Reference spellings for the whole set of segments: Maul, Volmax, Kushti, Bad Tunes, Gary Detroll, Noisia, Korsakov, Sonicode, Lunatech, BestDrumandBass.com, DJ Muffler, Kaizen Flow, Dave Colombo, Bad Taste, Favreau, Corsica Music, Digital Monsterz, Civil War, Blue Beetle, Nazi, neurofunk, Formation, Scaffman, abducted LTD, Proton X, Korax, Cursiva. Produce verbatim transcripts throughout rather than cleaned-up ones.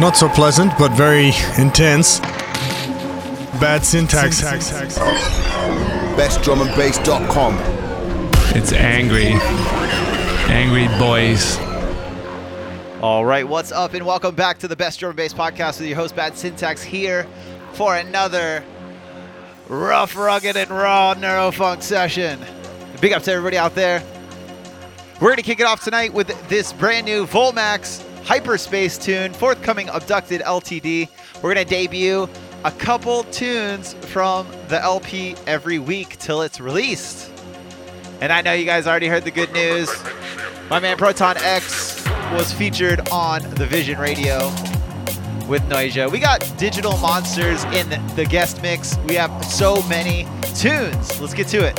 Not so pleasant, but very intense. Bad Syntax. Best Drum and Bass dot com. It's angry. Angry boys. All right, what's up? And welcome back to the Best Drum and Bass podcast with your host, Bad Syntax, here for another rough, rugged, and raw neurofunk session. Big up to everybody out there. We're going to kick it off tonight with this brand new Volmax Hyperspace tune, forthcoming Abducted L T D. We're going to debut a couple tunes from the L P every week till it's released. And I know you guys already heard the good news. My man Proton X was featured on the Vision Radio with Noisia. We got Digital Monsterz in the guest mix. We have so many tunes. Let's get to it.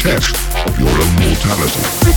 test of your own mortality.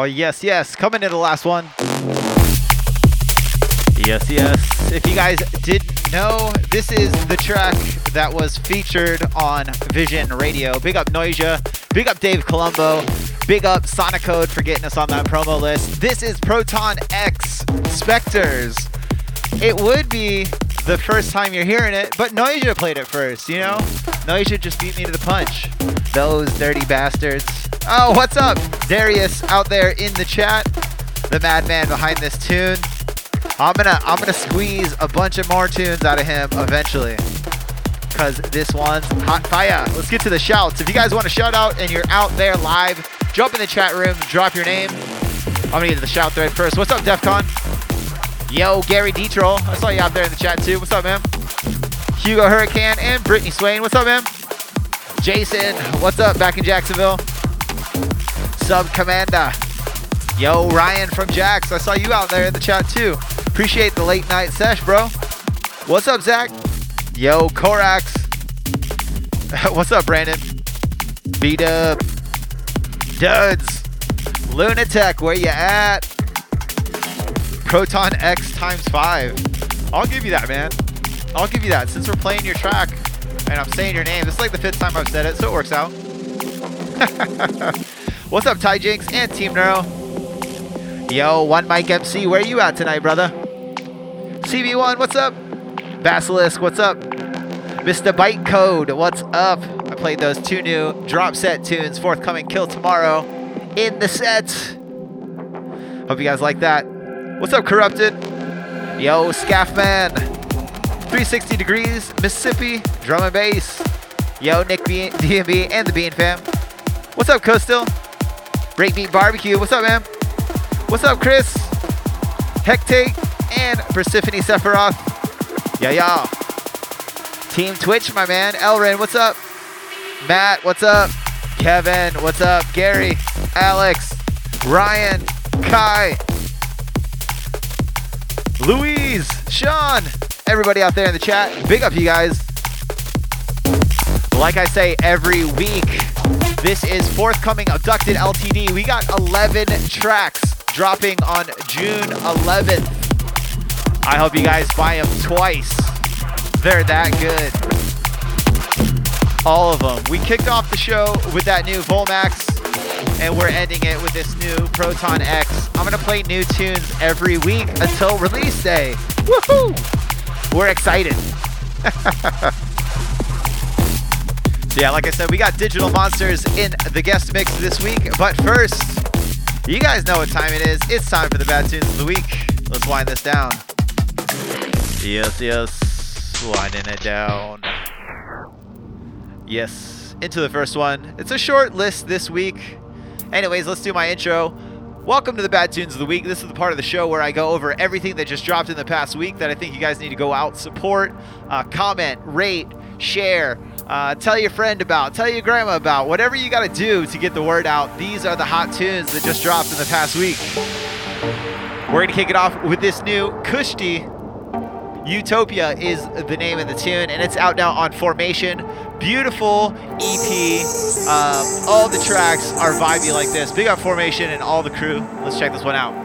Oh, yes, yes. Coming into the last one. Yes, yes. If you guys didn't know, this is the track that was featured on Vision Radio. Big up Noisia. Big up Dave Colombo. Big up Sonicode for getting us on that promo list. This is Proton X Spectres. It would be the first time you're hearing it, but Noisia played it first, you know? Noisia just beat me to the punch. Those dirty bastards. Oh, what's up? Darius out there in the chat, the madman behind this tune. I'm gonna I'm gonna squeeze a bunch of more tunes out of him eventually, cause this one's hot fire. Let's get to the shouts. If you guys want to shout out and you're out there live, jump in the chat room, drop your name. I'm gonna get to the shout thread first. What's up, DefCon? Yo, Gary Detroll. I saw you out there in the chat too. What's up, man? Hugo Hurricane and Brittany Swain. What's up, man? Jason. What's up, back in Jacksonville? Sub Commander. Yo, Ryan from Jax. I saw you out there in the chat too. Appreciate the late night sesh, bro. What's up, Zach? Yo, Korax. What's up, Brandon? B-Dub. Duds. Lunatech, where you at? Proton X times five. I'll give you that, man. I'll give you that. Since we're playing your track and I'm saying your name, it's like the fifth time I've said it, so it works out. What's up, Ty Jinx and Team Neuro? Yo, One Mic M C, where you at tonight, brother? C B one, what's up? Basilisk, what's up? Mister Byte Code, what's up? I played those two new drop set tunes, forthcoming Kill Tomorrow in the set. Hope you guys like that. What's up, Corrupted? Yo, Scaffman. three sixty Degrees, Mississippi, Drum and Bass. Yo, Nick B- D M B and the Bean Fam. What's up, Coastal? Breakbeat Barbecue, what's up, man? What's up, Chris? Hectate and Persephone Sephiroth. Yeah, yeah. Team Twitch, my man. Elrin, what's up? Matt, what's up? Kevin, what's up? Gary, Alex, Ryan, Kai, Louise, Sean, everybody out there in the chat, big up you guys. Like I say every week, this is forthcoming Abducted L T D. We got eleven tracks dropping on June eleventh. I hope you guys buy them twice. They're that good. All of them. We kicked off the show with that new Volmax, and we're ending it with this new Proton X. I'm going to play new tunes every week until release day. Woohoo! We're excited. Yeah, like I said, we got Digital Monsterz in the guest mix this week. But first, you guys know what time it is. It's time for the Bad Tunes of the Week. Let's wind this down. Yes, yes. Winding it down. Yes. Into the first one. It's a short list this week. Anyways, let's do my intro. Welcome to the Bad Tunes of the Week. This is the part of the show where I go over everything that just dropped in the past week that I think you guys need to go out, support, uh, comment, rate, share, Uh, tell your friend about, tell your grandma about, whatever you gotta do to get the word out. These are the hot tunes that just dropped in the past week. We're gonna kick it off with this new Kushti. Utopia is the name of the tune, and it's out now on Formation. Beautiful E P. Um, all the tracks are vibey like this. Big up Formation and all the crew. Let's check this one out.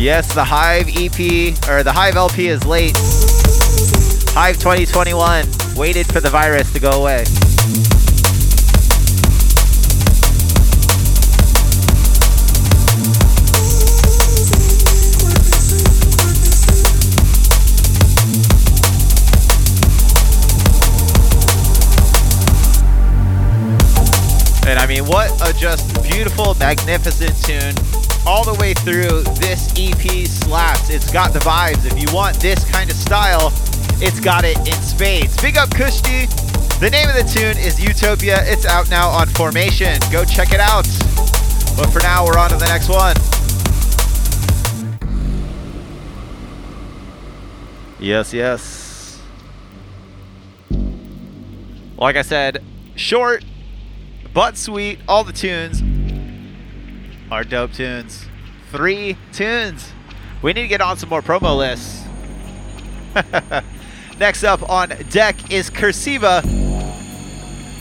Yes, the Hive E P, or the Hive L P is late. Hive twenty twenty-one waited for the virus to go away. And I mean, what a just beautiful, magnificent tune. All the way through, this E P slaps. It's got the vibes. If you want this kind of style, it's got it in spades. Big up Kushti. The name of the tune is Utopia. It's out now on Formation. Go check it out. But for now, we're on to the next one. Yes, yes. Like I said, short, but sweet. All the tunes are dope tunes. Three tunes. We need to get on some more promo lists. Next up on deck is Cursiva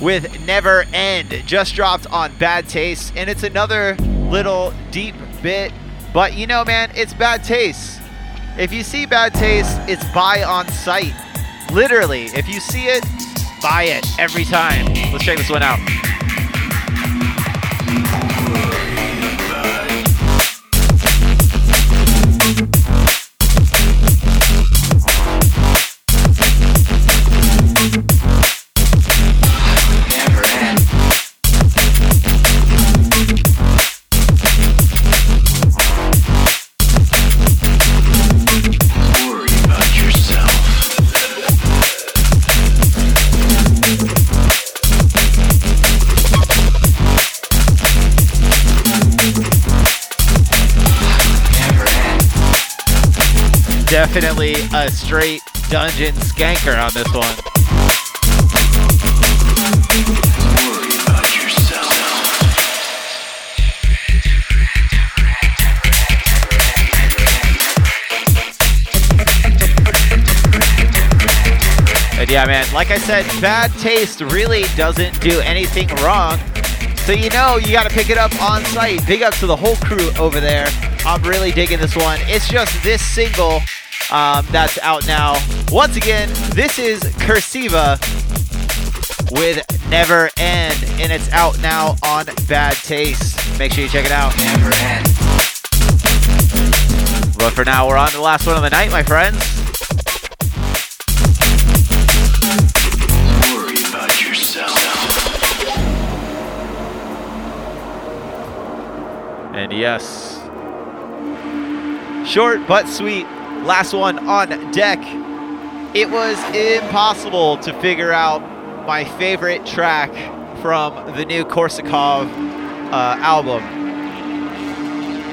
with Never End. Just dropped on Bad Taste, and it's another little deep bit. But you know, man, it's Bad Taste. If you see Bad Taste, it's buy on site. Literally, if you see it, buy it every time. Let's check this one out. Definitely a straight dungeon skanker on this one. And yeah, man, like I said, Bad Taste really doesn't do anything wrong. So you know you gotta pick it up on site. Big ups to the whole crew over there. I'm really digging this one. It's just this single um, that's out now. Once again, this is Cursiva with Never End, and it's out now on Bad Taste. Make sure you check it out. Never End. But for now, we're on to the last one of the night, my friends. Worry about yourself. And yes. Short but sweet, last one on deck. It was impossible to figure out my favorite track from the new Korsakov uh, album.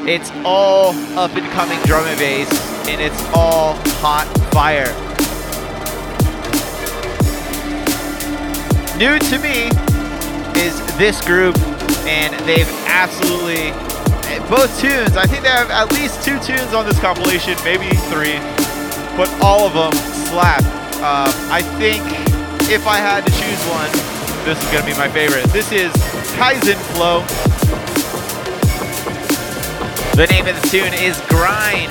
It's all up and coming drum and bass, and it's all hot fire. New to me is this group, and they've absolutely both tunes, I think they have at least two tunes on this compilation, maybe three, but all of them slap. Um, I think if I had to choose one, this is going to be my favorite. This is Kaizen Flow. The name of the tune is Grind,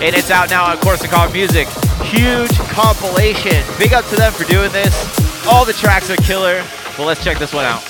and it's out now on Corsica Music. Huge compilation. Big up to them for doing this. All the tracks are killer. Well, let's check this one out.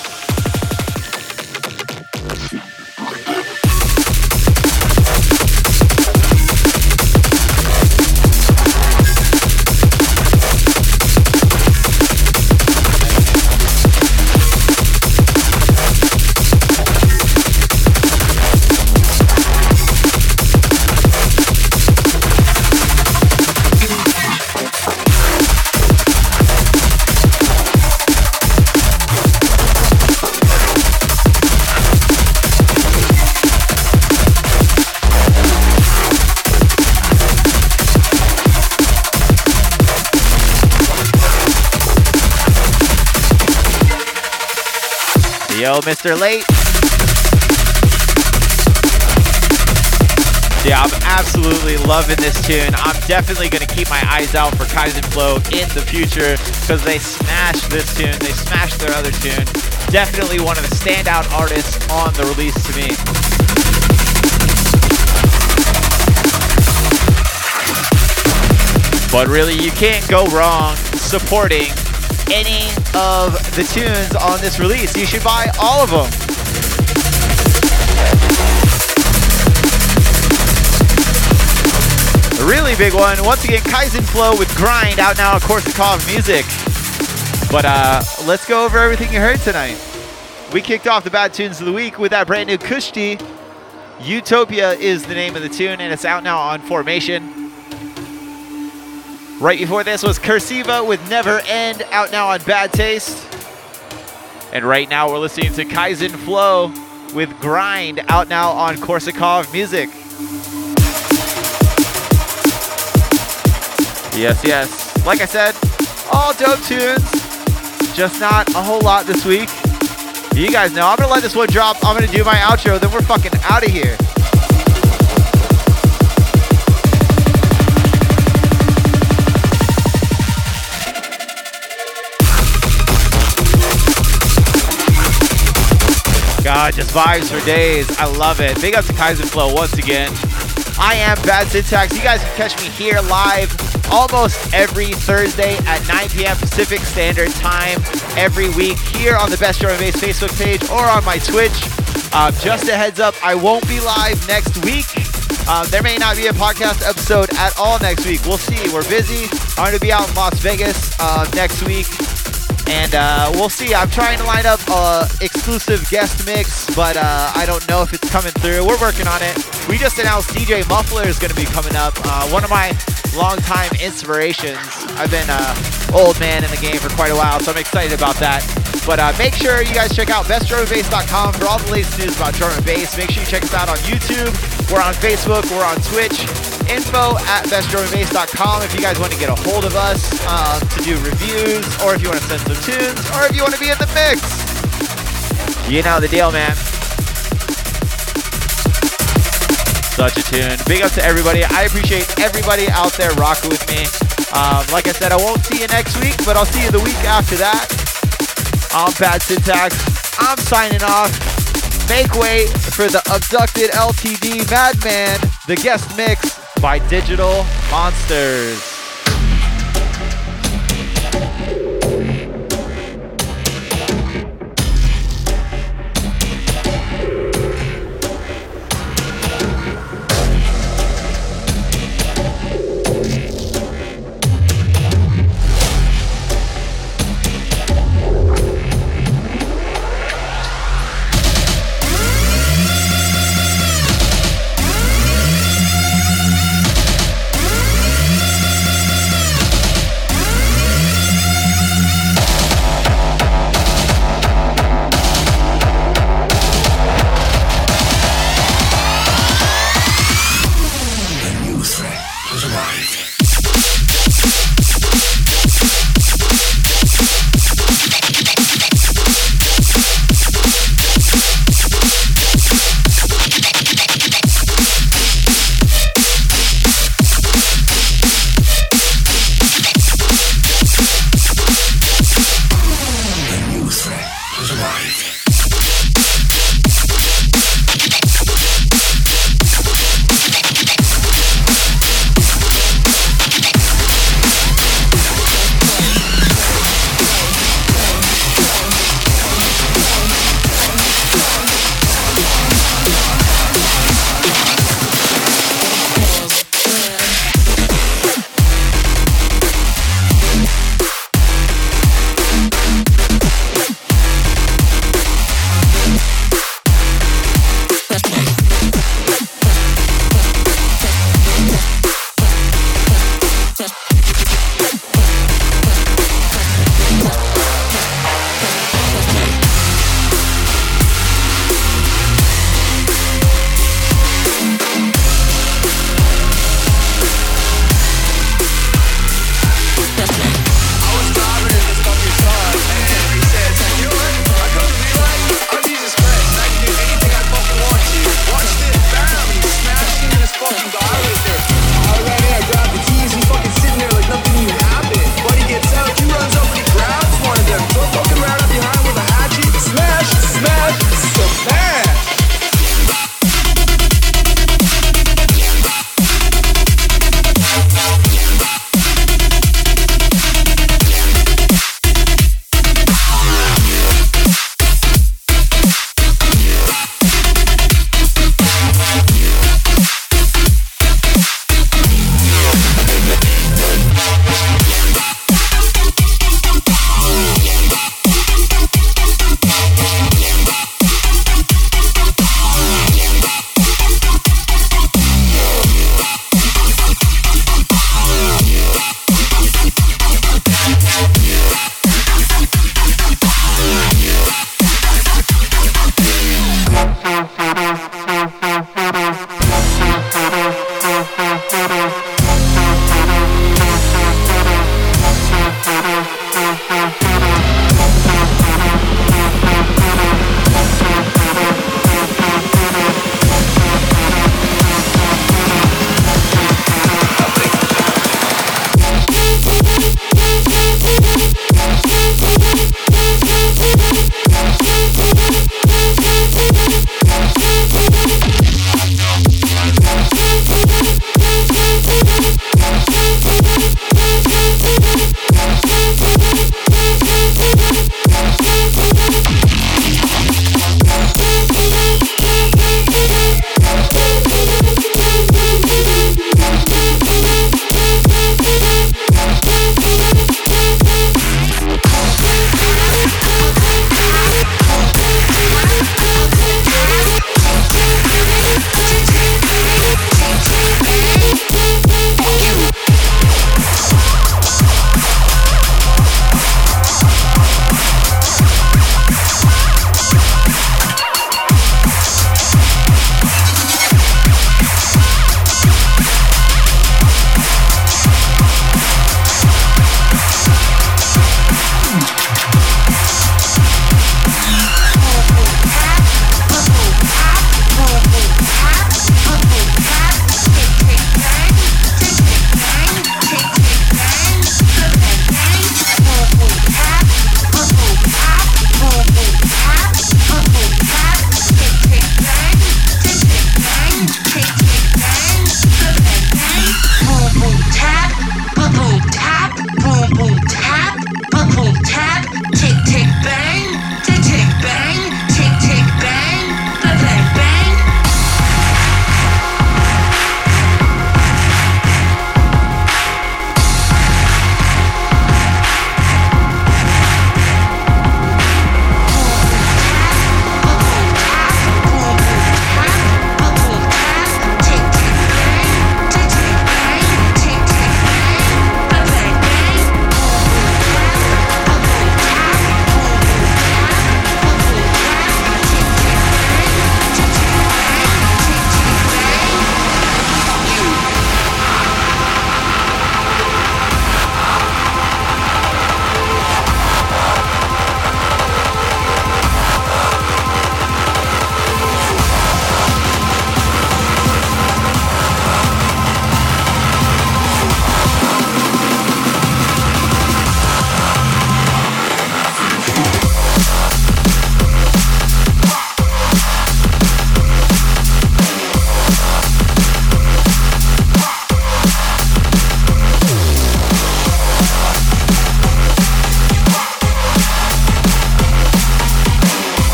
Yo, Mister Late. Yeah, I'm absolutely loving this tune. I'm definitely going to keep my eyes out for Kaizen Flow in the future because they smashed this tune. They smashed their other tune. Definitely one of the standout artists on the release to me. But really, you can't go wrong supporting any of the tunes on this release. You should buy all of them. A really big one. Once again, Kaizen Flow with Grind out now on Korsakov Music. But uh, let's go over everything you heard tonight. We kicked off the Bad Tunes of the Week with that brand new Kushti. Utopia is the name of the tune, and it's out now on Formation. Right before this was Cursiva with Never End, out now on Bad Taste. And right now we're listening to Kaizen Flow with Grind, out now on Korsakov Music. Yes, yes. Like I said, all dope tunes. Just not a whole lot this week. You guys know. I'm going to let this one drop. I'm going to do my outro. Then we're fucking out of here. God, just vibes for days. I love it. Big up to Kaizen Flow once again. I am Bad Syntax. You guys can catch me here live almost every Thursday at nine p.m. Pacific Standard Time every week here on the Best Drum and Bass Facebook page or on my Twitch. Uh, just a heads up, I won't be live next week. Uh, there may not be a podcast episode at all next week. We'll see. We're busy. I'm going to be out in Las Vegas uh, next week. And uh, we'll see. I'm trying to line up an exclusive guest mix, but uh, I don't know if it's coming through. We're working on it. We just announced D J Muffler is going to be coming up. Uh, one of my longtime inspirations. I've been an uh, old man in the game for quite a while, so I'm excited about that. But uh, make sure you guys check out Best Drum and Bass dot com for all the latest news about drum and bass. Make sure you check us out on YouTube. We're on Facebook. We're on Twitch. Info at Best Drum and Bass dot com if you guys want to get a hold of us uh, to do reviews, or if you want to send some tunes, or if you want to be in the mix. You know the deal, man. Such a tune. Big up to everybody. I appreciate everybody out there rocking with me. Um, like I said, I won't see you next week, but I'll see you the week after that. I'm Bad Syntax. I'm signing off. Make way for the Abducted L T D Madman, the guest mix by Digital Monsterz.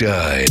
Dive.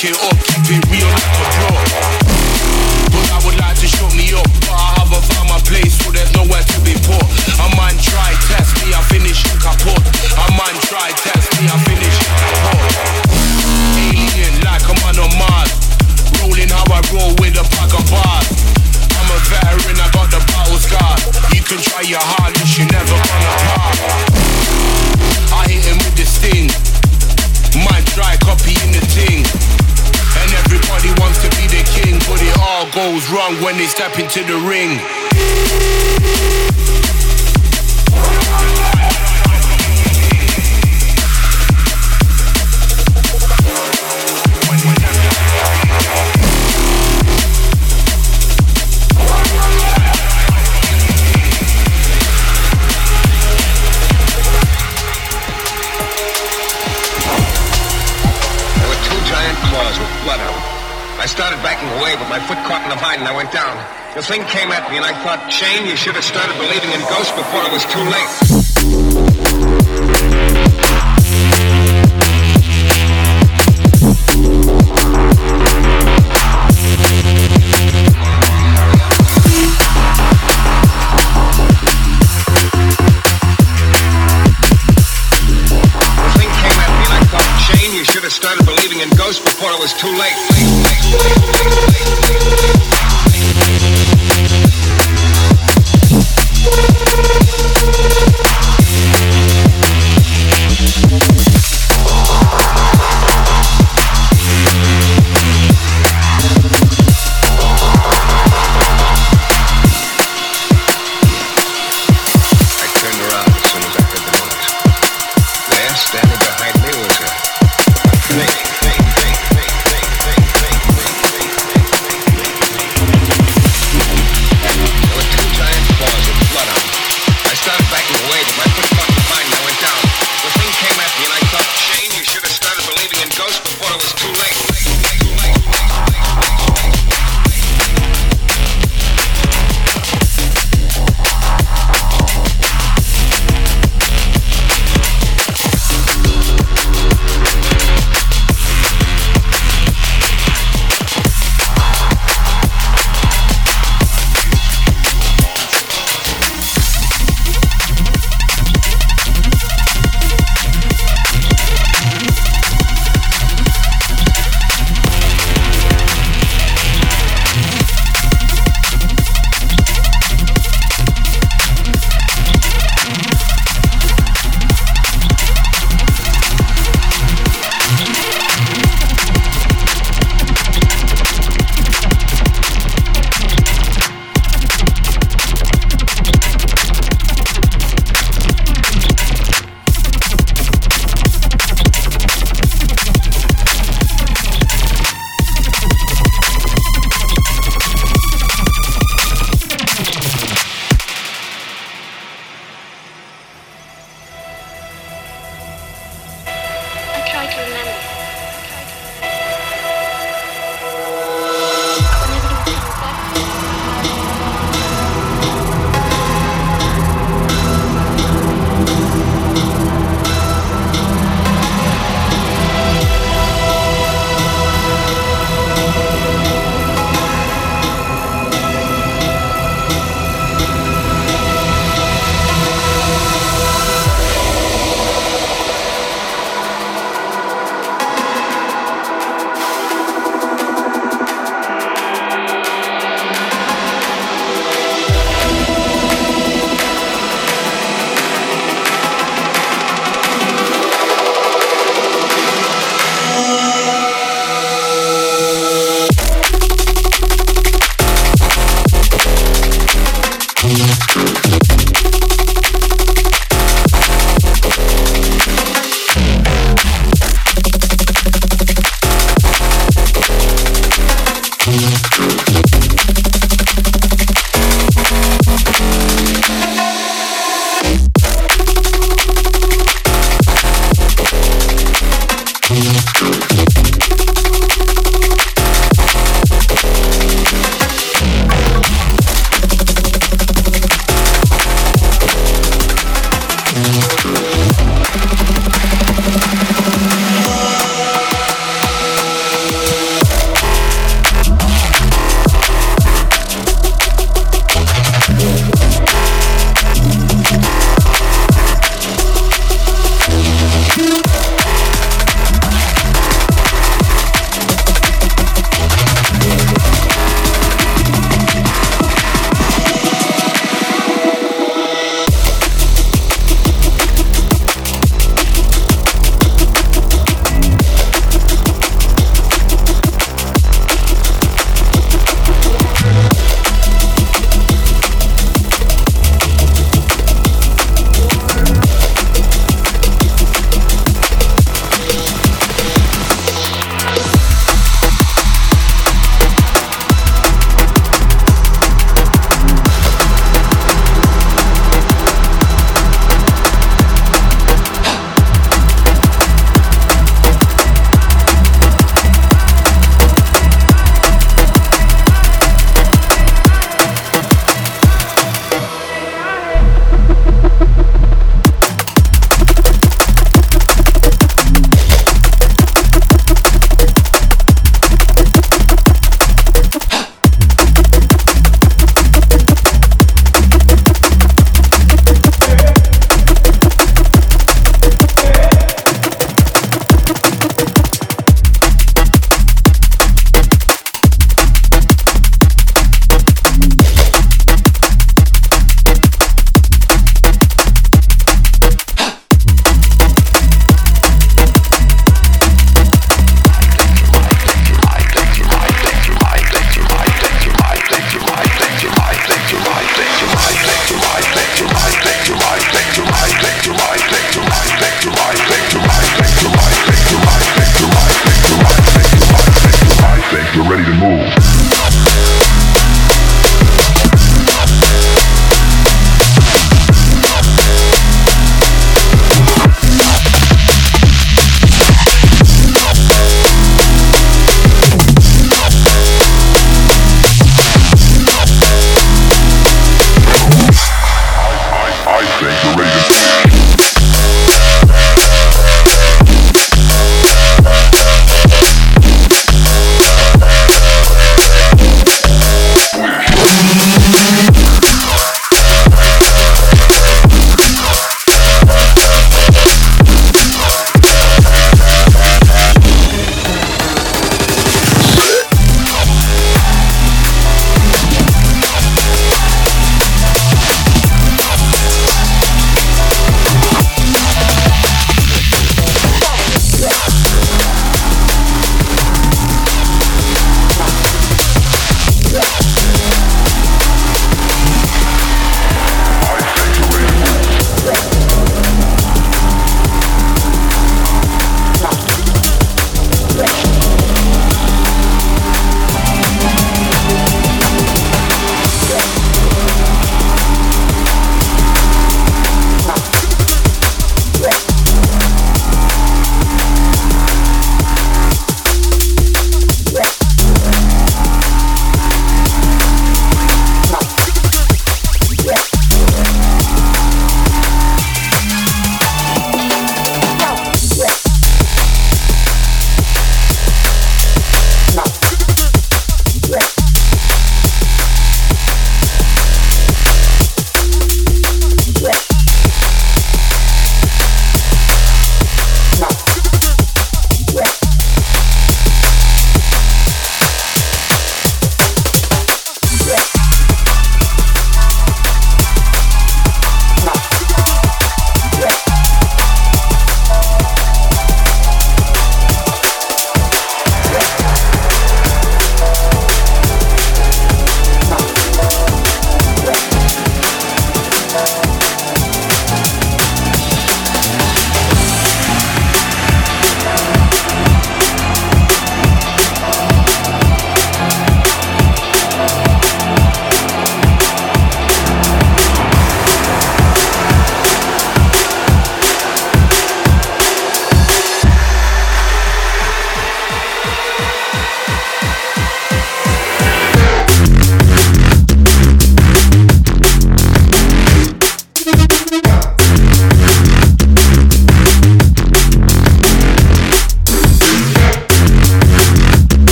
Up, keep it real, not a flaw. But I would like to goes wrong when they step into the ring. I went down. The thing came at me and I thought, Shane, you should have started believing in ghosts before it was too late.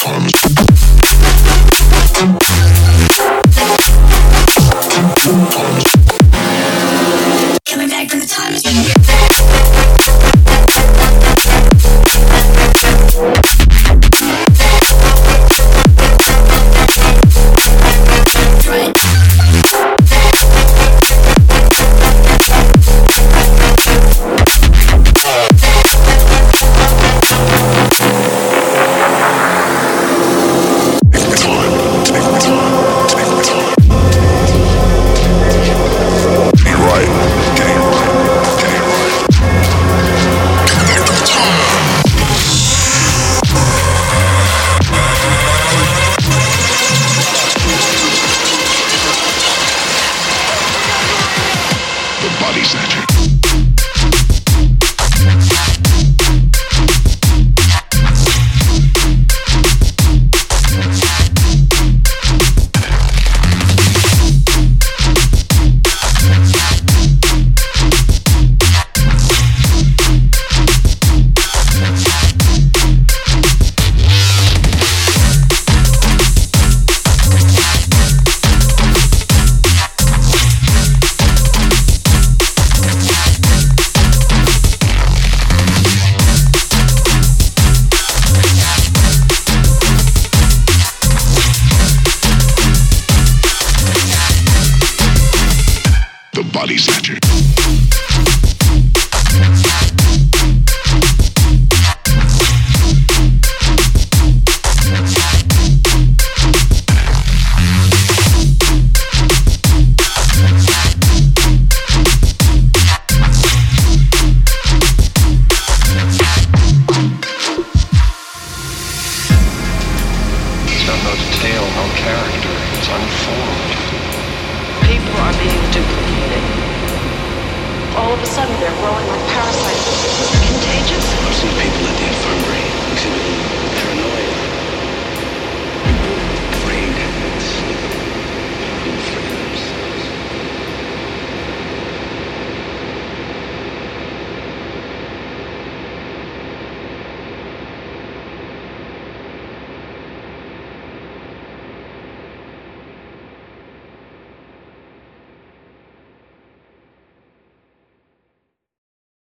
Right.